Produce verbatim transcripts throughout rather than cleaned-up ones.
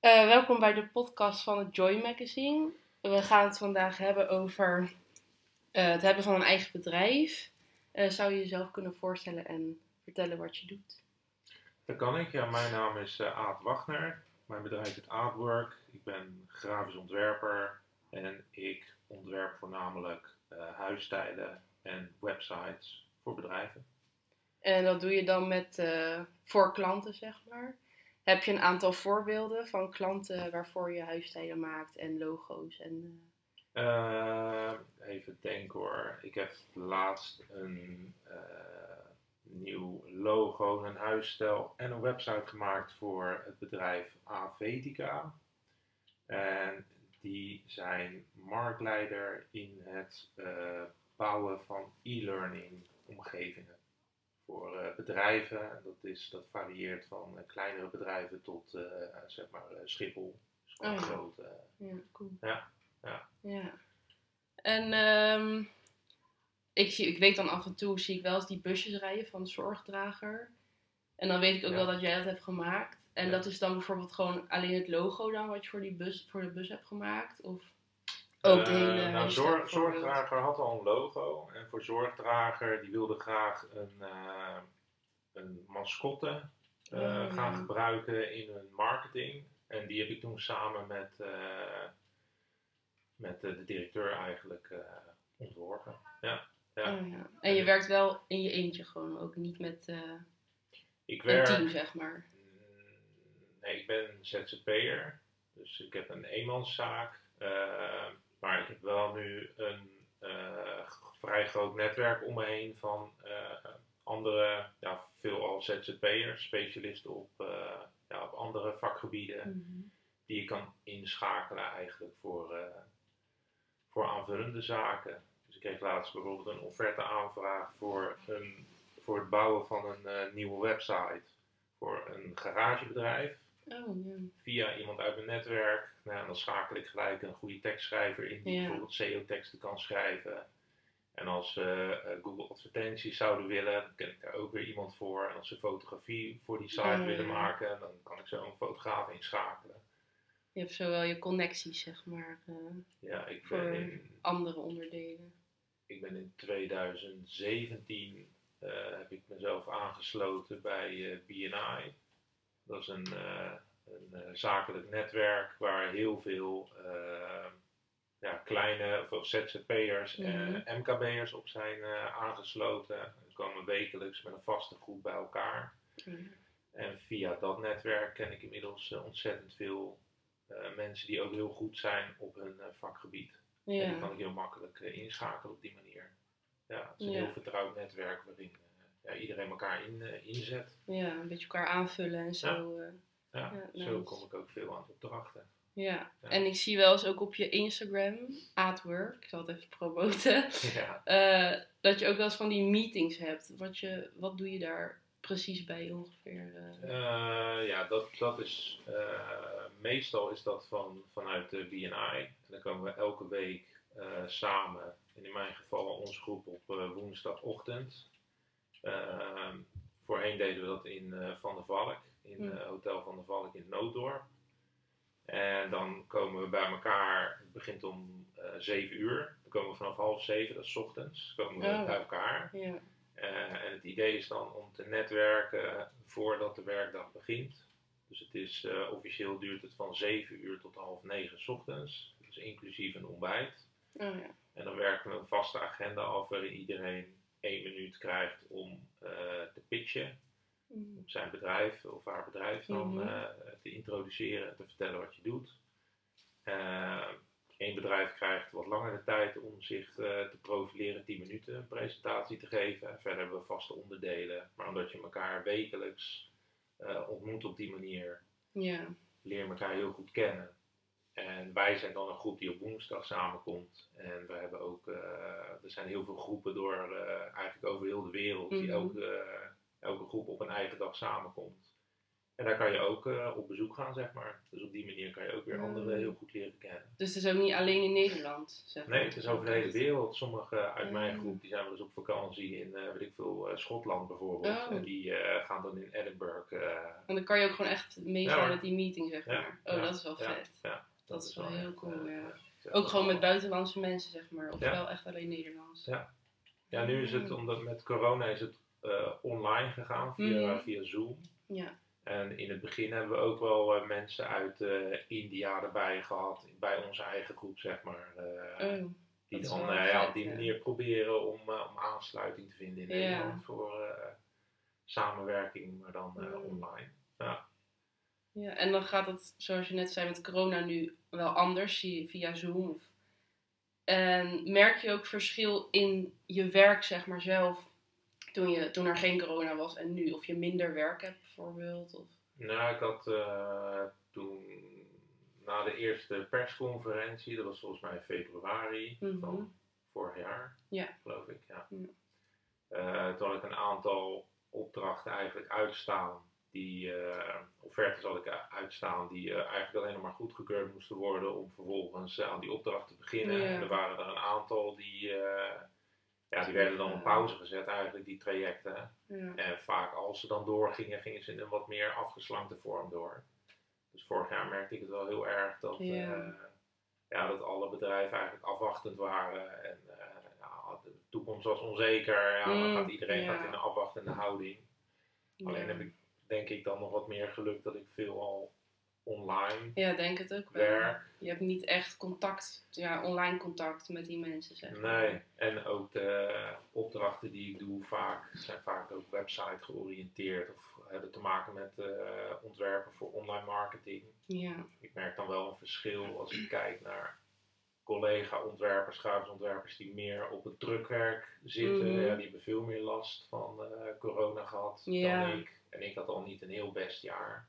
Uh, welkom bij de podcast van het Joy Magazine. We gaan het vandaag hebben over uh, het hebben van een eigen bedrijf. Uh, zou je jezelf kunnen voorstellen en vertellen wat je doet? Dat kan ik. Ja, mijn naam is uh, Aad Wagner. Mijn bedrijf is Aadwork. Ik ben grafisch ontwerper en ik ontwerp voornamelijk uh, huisstijlen en websites voor bedrijven. En dat doe je dan met uh, voor klanten, zeg maar. Heb je een aantal voorbeelden van klanten waarvoor je huisstijlen maakt en logo's? En... Uh, even denken hoor. Ik heb laatst een uh, nieuw logo, een huisstijl en een website gemaakt voor het bedrijf Avetica. En die zijn marktleider in het uh, bouwen van e-learning omgevingen. Voor uh, bedrijven, dat, is, dat varieert van uh, kleinere bedrijven tot uh, zeg maar uh, Schiphol. Dus oh, groot, uh, ja, cool. Ja, ja. ja. En um, ik, zie, ik weet dan af en toe, zie ik wel eens die busjes rijden van de Zorgdrager. En dan weet ik ook ja. wel dat jij dat hebt gemaakt. En ja. dat is dan bijvoorbeeld gewoon alleen het logo dan wat je voor, die bus, voor de bus hebt gemaakt? Of ook de hele... Uh, nou, Zorg, Zorgdrager had al een logo. En voor Zorgdrager, die wilde graag een, uh, een mascotte uh, oh, gaan ja. gebruiken in hun marketing. En die heb ik toen samen met, uh, met uh, de directeur eigenlijk uh, ontworpen. Ja, ja. Oh, ja. En je werkt wel in je eentje gewoon, ook niet met uh, ik werk, een team, zeg maar? Nee, ik ben een Z Z P'er. Dus ik heb een eenmanszaak. Uh, Maar ik heb wel nu een uh, vrij groot netwerk om me heen van uh, andere, ja, veelal Z Z P'ers, specialisten op, uh, ja, op andere vakgebieden, mm-hmm. die je kan inschakelen eigenlijk voor, uh, voor aanvullende zaken. Dus ik kreeg laatst bijvoorbeeld een offerte aanvraag voor, een, voor het bouwen van een uh, nieuwe website voor een garagebedrijf. Oh, yeah. Via iemand uit mijn netwerk. Nou, dan schakel ik gelijk een goede tekstschrijver in die yeah. bijvoorbeeld S E O-teksten kan schrijven. En als ze uh, Google advertenties zouden willen, dan ken ik daar ook weer iemand voor. En als ze fotografie voor die site oh, willen yeah. maken, dan kan ik zo een fotograaf inschakelen. Je hebt zowel je connecties, zeg maar, uh, ja, ik voor ben in, andere onderdelen. Ik ben in twintig zeventien uh, heb ik mezelf aangesloten bij uh, B N I. Dat is een, uh, een zakelijk netwerk waar heel veel uh, ja, kleine of Z Z P'ers en uh, M K B'ers op zijn uh, aangesloten. Ze komen wekelijks met een vaste groep bij elkaar. Mm. En via dat netwerk ken ik inmiddels uh, ontzettend veel uh, mensen die ook heel goed zijn op hun uh, vakgebied. Ja. En die kan ik heel makkelijk uh, inschakelen op die manier. Ja, het is een ja. heel vertrouwd netwerk waarin... Ja, iedereen elkaar in, uh, inzet. Ja, een beetje elkaar aanvullen en zo. Ja, uh, ja, ja nice. Zo kom ik ook veel aan opdrachten. Ja. ja, en ik zie wel eens ook op je Instagram, Aadwork, ik zal het even promoten, ja. uh, dat je ook wel eens van die meetings hebt. Wat, je, wat doe je daar precies bij ongeveer? Uh... Uh, ja, dat, dat is, uh, meestal is dat van, vanuit de B N I. En dan komen we elke week uh, samen, en in mijn geval onze groep op uh, woensdagochtend. Uh, voorheen deden we dat in uh, Van der Valk, in uh, Hotel Van der Valk in Nootdorp. En dan komen we bij elkaar, het begint om uh, zeven uur, dan komen we vanaf half zeven, dat is 's ochtends, komen we oh. bij elkaar. Ja. Uh, en het idee is dan om te netwerken voordat de werkdag begint. Dus het is, uh, officieel duurt het van zeven uur tot half negen 's ochtends, dus inclusief een ontbijt. Oh, ja. En dan werken we een vaste agenda af waarin iedereen één minuut krijgt om uh, te pitchen, om zijn bedrijf of haar bedrijf dan mm-hmm. uh, te introduceren en te vertellen wat je doet. Eén uh, bedrijf krijgt wat langere tijd om zich uh, te profileren, tien minuten een presentatie te geven. Verder hebben we vaste onderdelen, maar omdat je elkaar wekelijks uh, ontmoet op die manier, yeah. leer je elkaar heel goed kennen. En wij zijn dan een groep die op woensdag samenkomt. En we hebben ook, uh, er zijn heel veel groepen door, uh, eigenlijk over heel de wereld, mm-hmm. die elke, uh, elke groep op een eigen dag samenkomt. En daar kan je ook uh, op bezoek gaan, zeg maar. Dus op die manier kan je ook weer anderen heel goed leren kennen. Dus het is ook niet alleen in Nederland? Zeg maar. Nee, het is over de hele wereld. Sommigen uit mijn groep die zijn wel eens op vakantie in, uh, weet ik veel, uh, Schotland bijvoorbeeld. Oh. En die uh, gaan dan in Edinburgh. Uh... En dan kan je ook gewoon echt meegaan ja, met die meeting, zeg maar. Ja, oh, ja, dat is wel ja, vet. Ja, dat, dat is wel, wel heel cool, uh, ja. Ook gewoon met buitenlandse mensen, zeg maar. Ofwel ja. echt alleen Nederlands. Ja, ja nu is het, omdat met corona is het uh, online gegaan via, mm. via Zoom. Ja. En in het begin hebben we ook wel uh, mensen uit uh, India erbij gehad, bij onze eigen groep, zeg maar. Uh, oh, die dan uh, vet, ja, op die manier hè? proberen om, uh, om aansluiting te vinden in ja. Nederland voor uh, samenwerking, maar dan uh, online. Ja. Ja, en dan gaat het, zoals je net zei, met corona nu wel anders, via Zoom. Of... En merk je ook verschil in je werk, zeg maar, zelf, toen, je, toen er geen corona was en nu? Of je minder werk hebt, bijvoorbeeld? Of... Nou, ik had uh, toen, na de eerste persconferentie, dat was volgens mij in februari mm-hmm. van vorig jaar, ja. geloof ik. Ja. Ja. Uh, toen had ik een aantal opdrachten eigenlijk uitstaan. Die uh, offertes had ik uitstaan die uh, eigenlijk alleen nog maar goedgekeurd moesten worden om vervolgens uh, aan die opdracht te beginnen. Yeah. En er waren er een aantal die, uh, ja, die werden dan op pauze gezet eigenlijk, die trajecten. Yeah. En vaak als ze dan doorgingen, gingen ze in een wat meer afgeslankte vorm door. Dus vorig jaar merkte ik het wel heel erg dat, yeah. uh, ja, dat alle bedrijven eigenlijk afwachtend waren. En uh, ja, de toekomst was onzeker, ja, mm, dan gaat iedereen yeah. gaat in een afwachtende houding. Yeah. Alleen heb ik denk ik dan nog wat meer geluk dat ik veel al online ja, denk het ook wel. werk. Je hebt niet echt contact, ja, online contact met die mensen, zeg maar. Nee, en ook de opdrachten die ik doe vaak zijn vaak ook website georiënteerd of hebben te maken met uh, ontwerpen voor online marketing. Ja. Ik merk dan wel een verschil als ik kijk naar collega-ontwerpers, schuiversontwerpers die meer op het drukwerk zitten. Mm. Ja, die hebben veel meer last van uh, corona gehad ja. dan ik. En ik had al niet een heel best jaar.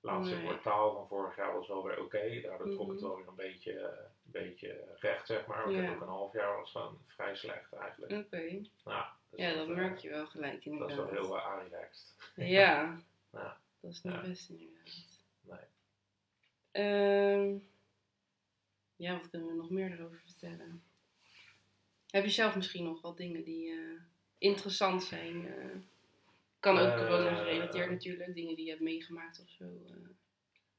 Laatste nee. kwartaal van vorig jaar was wel weer oké. Okay. Daardoor trok mm-hmm. het wel weer een beetje, een beetje recht, zeg maar. Want ja. ik heb ook een half jaar was gewoon vrij slecht eigenlijk. Oké. Okay. Nou, dat ja, dat wel, merk je wel gelijk inderdaad. Dat is wel heel uh, relaxed. Ja. Nou, dat is niet ja. best inderdaad. Nee. Um, ja, wat kunnen we nog meer erover vertellen? Heb je zelf misschien nog wat dingen die uh, interessant zijn... Uh, kan ook corona gerelateerd uh, natuurlijk, dingen die je hebt meegemaakt of zo. Uh.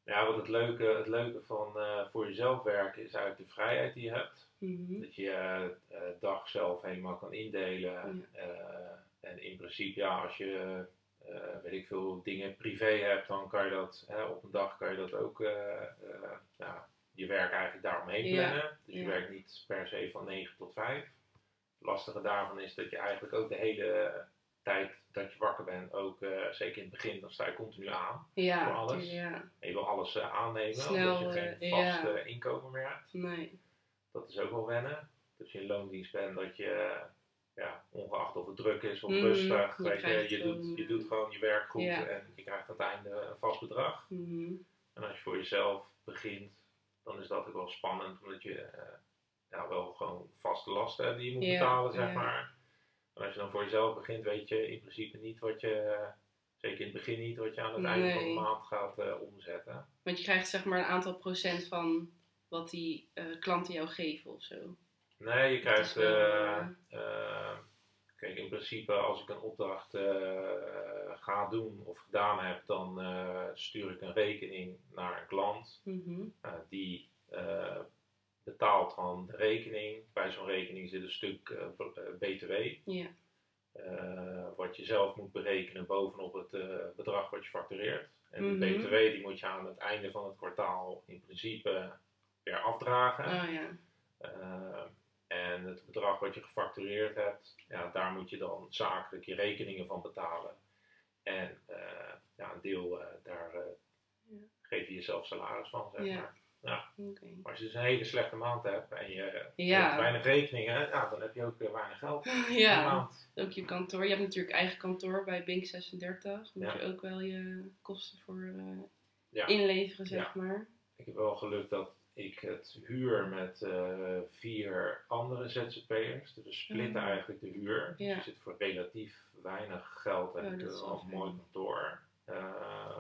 Ja, wat het leuke, het leuke van uh, voor jezelf werken is eigenlijk de vrijheid die je hebt. Mm-hmm. Dat je je uh, dag zelf helemaal kan indelen. Ja. Uh, en in principe, ja, als je, uh, weet ik veel, dingen privé hebt, dan kan je dat, hè, op een dag kan je dat ook, uh, uh, nou, je werk eigenlijk daaromheen plannen. Ja. Dus je ja. werkt niet per se van negen tot vijf. Het lastige daarvan is dat je eigenlijk ook de hele... Uh, tijd dat je wakker bent, ook uh, zeker in het begin, dan sta je continu aan ja, voor alles. Ja. En je wil alles uh, aannemen, snel, omdat je geen vast ja. uh, inkomen meer hebt. Nee. Dat is ook wel wennen. Dat je in loondienst bent, dat je, ja, ongeacht of het druk is of mm, rustig, je, weet je, je, doet, een, je doet gewoon je werk goed ja. en je krijgt aan het einde een vast bedrag. Mm-hmm. En als je voor jezelf begint, dan is dat ook wel spannend, omdat je uh, ja, wel gewoon vaste lasten hebt die je moet ja, betalen, zeg ja. maar. En als je dan voor jezelf begint, weet je in principe niet wat je, zeker in het begin niet, wat je aan het nee. einde van de maand gaat uh, omzetten. Want je krijgt zeg maar een aantal procent van wat die uh, klanten jou geven of zo. Nee, je dat krijgt, wel, uh, uh, kijk in principe als ik een opdracht uh, ga doen of gedaan heb, dan uh, stuur ik een rekening naar een klant mm-hmm. uh, die... Uh, betaalt dan de rekening. Bij zo'n rekening zit een stuk uh, B T W. Yeah. Uh, wat je zelf moet berekenen bovenop het uh, bedrag wat je factureert. En mm-hmm. de B T W die moet je aan het einde van het kwartaal in principe weer afdragen. Oh, yeah. uh, en het bedrag wat je gefactureerd hebt, ja, daar moet je dan zakelijk je rekeningen van betalen. En uh, ja, een deel uh, daar uh, yeah. geef je jezelf salaris van, zeg yeah. maar. Ja. Okay. Maar als je dus een hele slechte maand hebt en je ja. hebt weinig rekeningen, nou, dan heb je ook weinig geld. ja, maand. Ook je kantoor. Je hebt natuurlijk eigen kantoor bij Bink zesendertig. Moet ja. je ook wel je kosten voor uh, ja. inleveren, zeg ja. maar. Ik heb wel geluk dat ik het huur met uh, vier andere Z Z P'ers. Dus we splitten oh. eigenlijk de huur. Ja. Dus je zit voor relatief weinig geld en oh, een mooi kantoor. Uh,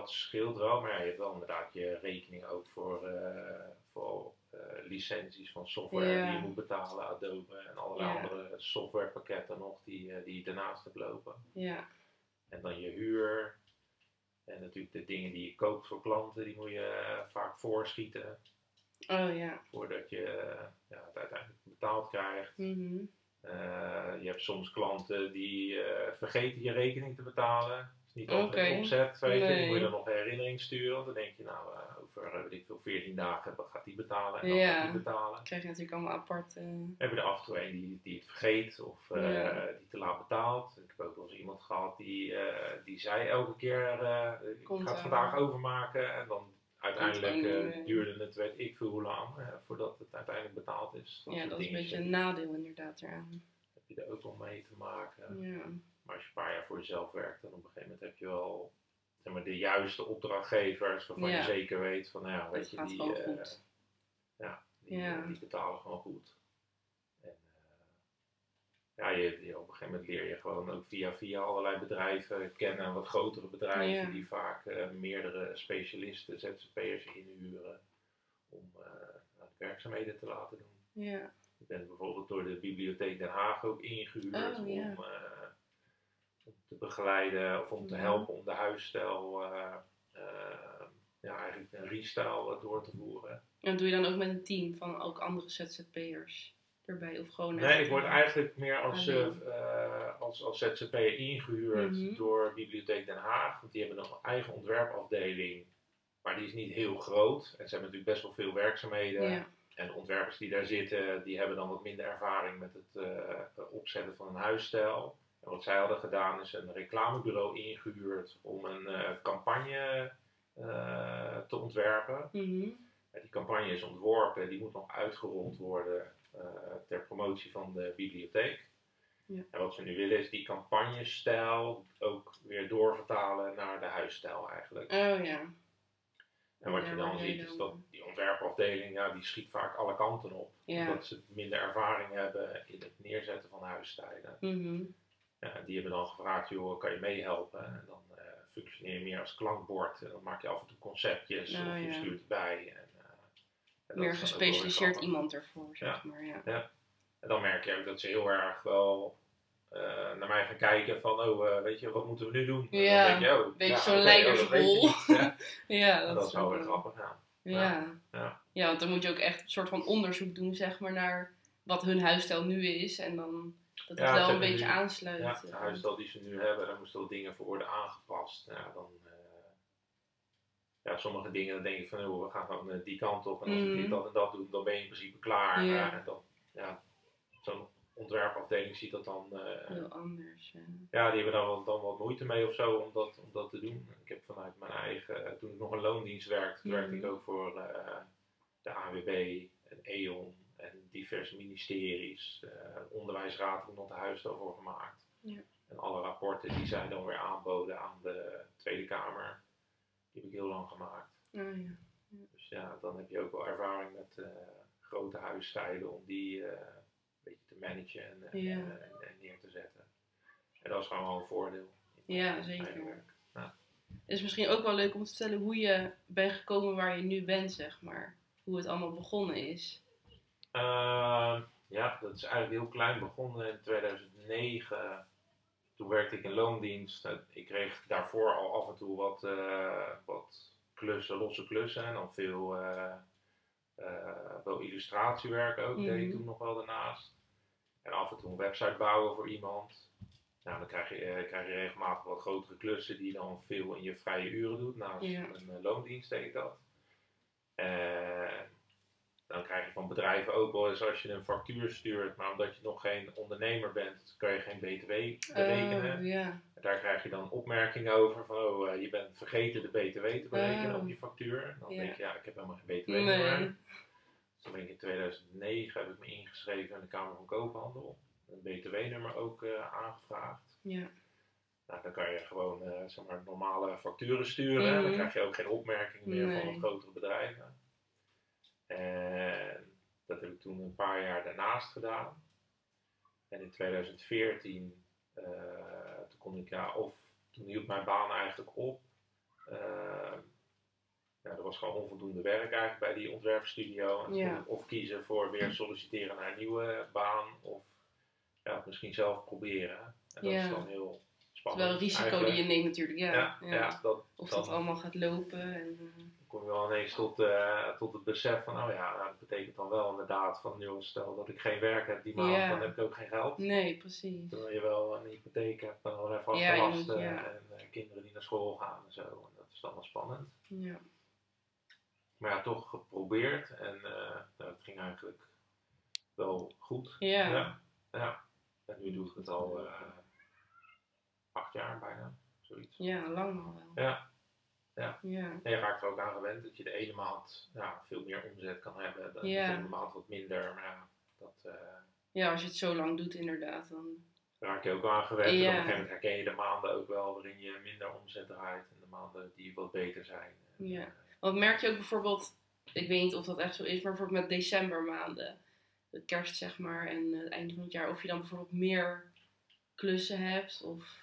dat scheelt wel, maar ja, je hebt wel inderdaad je rekening ook voor, uh, voor uh, licenties van software ja. die je moet betalen, Adobe en allerlei ja. andere softwarepakketten nog die, die je daarnaast hebt lopen. Ja. En dan je huur en natuurlijk de dingen die je koopt voor klanten, die moet je vaak voorschieten. Oh ja. Voordat je ja, het uiteindelijk betaald krijgt. Mm-hmm. Uh, je hebt soms klanten die uh, vergeten je rekening te betalen. Dat is niet altijd okay. opzet. Weet je. Nee. Dan moet je dan nog herinnering sturen. Dan denk je, nou, uh, over weet ik veel, veertien dagen gaat die betalen en dan ja. gaat die betalen. Dan krijg je natuurlijk allemaal apart. Uh... Heb je er af en toe een die, die het vergeet of uh, ja. die te laat betaalt. Ik heb ook wel eens iemand gehad die, uh, die zei elke keer, uh, ik Komt ga het aan. vandaag overmaken en dan... Uiteindelijk uh, duurde het, weet ik veel hoe lang, uh, voordat het uiteindelijk betaald is. Dat ja, dat is een beetje een nadeel inderdaad eraan. Heb je er ook al mee te maken. Ja. Maar als je een paar jaar voor jezelf werkt, dan op een gegeven moment heb je wel zeg maar, de juiste opdrachtgevers, waarvan ja. je zeker weet van, nou ja, weet je, die, uh, ja, die, ja. die betalen gewoon goed. En, uh, ja, je, je, op een gegeven moment leer je gewoon ook via via allerlei bedrijven kennen, wat grotere bedrijven ja. die vaak uh, meerdere specialisten, Z Z P'ers inhuren om uh, werkzaamheden te laten doen. Ja. Ik ben bijvoorbeeld door de Bibliotheek Den Haag ook ingehuurd oh, ja. om, uh, om te begeleiden of om te helpen om de huisstijl, uh, uh, ja, eigenlijk een restyle door te voeren. En doe je dan ook met een team van ook andere Z Z P'ers? Erbij, of gewoon nee, ik word eigenlijk meer als, uh, uh, als, als Z Z P'er ingehuurd mm-hmm. door Bibliotheek Den Haag. Want die hebben een eigen ontwerpafdeling, maar die is niet heel groot. En ze hebben natuurlijk best wel veel werkzaamheden. Ja. En de ontwerpers die daar zitten, die hebben dan wat minder ervaring met het uh, opzetten van een huisstijl. En wat zij hadden gedaan is een reclamebureau ingehuurd om een uh, campagne uh, te ontwerpen. Mm-hmm. En die campagne is ontworpen, die moet nog uitgerold worden. Uh, ter promotie van de bibliotheek. Ja. En wat ze nu willen is die campagnestijl ook weer doorvertalen naar de huisstijl eigenlijk. Oh ja. En wat ja, je dan ziet is dat die ontwerpafdeling, ja, die schiet vaak alle kanten op. Ja. Omdat ze minder ervaring hebben in het neerzetten van huisstijlen. Mm-hmm. Ja, die hebben dan gevraagd, joh, kan je meehelpen? En dan uh, functioneer je meer als klankbord. En dan maak je af en toe conceptjes oh, of je ja. stuurt erbij. En, meer gespecialiseerd iemand ervoor, zeg ja. maar. Ja. Ja. En dan merk je ook dat ze heel erg wel uh, naar mij gaan kijken van, oh, uh, weet je, wat moeten we nu doen? Ja, dan denk je, oh, beetje ja, zo'n okay, leidersrol. Oh, ja. ja, dat, dat is wel weer grappig, ja. Ja. Ja. Ja. Ja, want dan moet je ook echt een soort van onderzoek doen, zeg maar, naar wat hun huisstijl nu is. En dan dat het ja, wel een beetje nu, aansluit. Ja, de huisstijl die ze nu hebben, daar moesten wel dingen voor worden aangepast. Ja, dan... Ja, sommige dingen dan denk ik van, oh, we gaan dan die kant op en als we mm. dit, dat en dat doen, dan ben je in principe klaar. Yeah. En dan, ja, zo'n ontwerpafdeling ziet dat dan... Uh, heel anders, ja. Ja, die hebben daar dan, dan wat moeite mee of zo om dat, om dat te doen. Ik heb vanuit mijn eigen... Toen ik nog in loondienst werkte, mm. werkte ik ook voor uh, de A N W B en E O N en diverse ministeries. Uh, onderwijsraad om dat de huisstijl voor gemaakt. Yeah. En alle rapporten die zij dan weer aanboden aan de Tweede Kamer. Die heb ik heel lang gemaakt. Oh, ja. Ja. Dus ja, dan heb je ook wel ervaring met uh, grote huisstijlen om die uh, een beetje te managen en, ja. en, en, en neer te zetten. En dat is gewoon wel een voordeel. Ja, zeker. Ja. Het is misschien ook wel leuk om te vertellen hoe je bent gekomen waar je nu bent, zeg maar. Hoe het allemaal begonnen is. Uh, ja, dat is eigenlijk heel klein begonnen in tweeduizend negen. Toen werkte ik in loondienst. Ik kreeg daarvoor al af en toe wat, uh, wat klussen, losse klussen. En dan veel uh, uh, wel illustratiewerk ook, mm-hmm. deed ik toen nog wel daarnaast. En af en toe een website bouwen voor iemand. Nou, dan krijg je, uh, krijg je regelmatig wat grotere klussen die je dan veel in je vrije uren doet. Naast ja. een uh, loondienst deed ik dat. Uh, Dan krijg je van bedrijven ook wel eens als je een factuur stuurt, maar omdat je nog geen ondernemer bent, kan je geen B T W berekenen. Uh, yeah. Daar krijg je dan opmerkingen over van, oh, je bent vergeten de B T W te berekenen uh, op je factuur. Dan yeah. denk je, ja, ik heb helemaal geen B T W-nummer. Nee. Dus dan ben ik in tweeduizend negen, heb ik me ingeschreven aan de Kamer van Koophandel. Een B T W-nummer ook uh, aangevraagd. Yeah. Nou, dan kan je gewoon uh, zeg maar normale facturen sturen. Mm-hmm. Dan krijg je ook geen opmerkingen meer nee. van grotere bedrijven. En dat heb ik toen een paar jaar daarnaast gedaan. En in tweeduizend veertien, uh, toen kon ik ja, of toen hield mijn baan eigenlijk op. Uh, ja, er was gewoon onvoldoende werk eigenlijk bij die ontwerpstudio. En ja. Of kiezen voor weer solliciteren naar een nieuwe baan. Of ja, misschien zelf proberen. En dat ja. is dan heel spannend. Wel een risico eigenlijk. Die je neemt natuurlijk. Ja, ja, ja. ja dat, of dat, dat allemaal gaat lopen. En, uh... kom je wel ineens tot, uh, tot het besef van, oh ja, nou, dat betekent dan wel inderdaad van, joh, stel dat ik geen werk heb die maand, yeah. dan heb ik ook geen geld. Nee, precies. Terwijl je wel een hypotheek hebt, dan wel even ja, lasten ja. en uh, kinderen die naar school gaan en zo. En dat is dan wel spannend. Ja. Maar ja, toch geprobeerd en uh, dat ging eigenlijk wel goed. Ja. ja. ja. En nu doe ik het al uh, acht jaar bijna, zoiets. Ja, lang al wel. Ja. Ja. ja, en je raakt er ook aan gewend dat je de ene maand ja, veel meer omzet kan hebben dan ja. de andere maand wat minder. Maar ja, dat, uh, ja, als je het zo lang doet inderdaad, dan raak je ook aan gewend. Ja. En op een gegeven moment herken je de maanden ook wel waarin je minder omzet draait en de maanden die wat beter zijn. Ja, want merk je ook bijvoorbeeld, ik weet niet of dat echt zo is, maar bijvoorbeeld met decembermaanden, de kerst zeg maar en het einde van het jaar, of je dan bijvoorbeeld meer klussen hebt of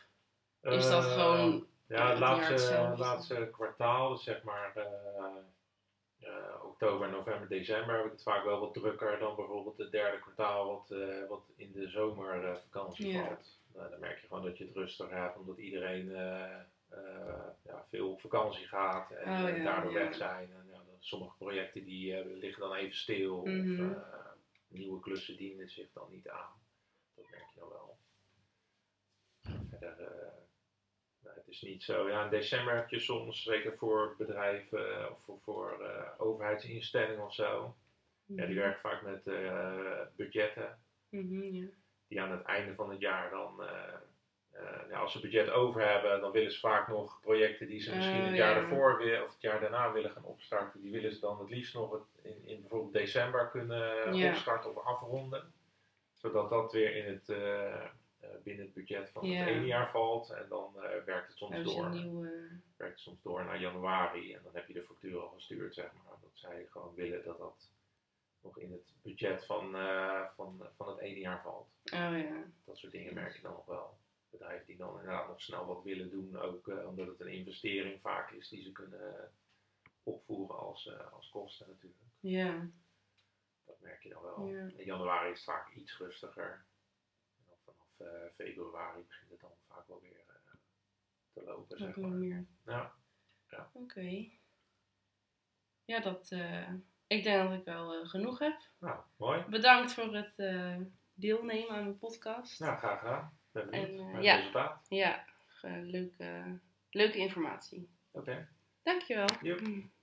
is dat uh, gewoon... Ja, het laatste, laatste kwartaal, dus zeg maar uh, uh, oktober, november, december, heb ik het vaak wel wat drukker dan bijvoorbeeld het derde kwartaal wat, uh, wat in de zomervakantie uh, yeah. valt. Uh, dan merk je gewoon dat je het rustiger hebt, omdat iedereen uh, uh, ja, veel op vakantie gaat en oh, ja, daardoor ja. weg zijn. En, ja, sommige projecten die uh, liggen dan even stil mm-hmm. of uh, nieuwe klussen dienen zich dan niet aan. Dat merk je dan wel. Verder... Uh, Nee, het is niet zo. Ja, in december heb je soms, zeker voor bedrijven of voor, voor uh, overheidsinstellingen of zo. Mm-hmm. Ja, die werken vaak met uh, budgetten. Mm-hmm, yeah. Die aan het einde van het jaar dan, uh, uh, ja, als ze budget over hebben, dan willen ze vaak nog projecten die ze misschien uh, het jaar daarvoor yeah. weer of het jaar daarna willen gaan opstarten. Die willen ze dan het liefst nog in, in bijvoorbeeld december kunnen yeah. opstarten of afronden. Zodat dat weer in het... Uh, Uh, binnen het budget van yeah. het ene jaar valt en dan uh, werkt het soms door. Nieuwe... Werkt het soms door naar januari en dan heb je de factuur al gestuurd, zeg maar. Dat zij gewoon willen dat dat nog in het budget van, uh, van, van het ene jaar valt. Oh, ja. Dat soort dingen merk je dan nog wel. Bedrijven die dan inderdaad nog snel wat willen doen, ook uh, omdat het een investering vaak is die ze kunnen opvoeren als, uh, als kosten natuurlijk. Ja. Yeah. Dat merk je dan wel. Yeah. In januari is het vaak iets rustiger. Uh, februari begint het dan vaak wel weer uh, te lopen, zeg maar. Meer. Ja. ja. Oké. Okay. Ja, dat... Uh, ik denk dat ik wel uh, genoeg heb. Nou, mooi. Bedankt voor het uh, deelnemen aan mijn podcast. Nou, graag gedaan. Ben benieuwd uh, met ja, resultaat. Ja, uh, leuke, leuke informatie. Oké. Okay. Dankjewel. Yep.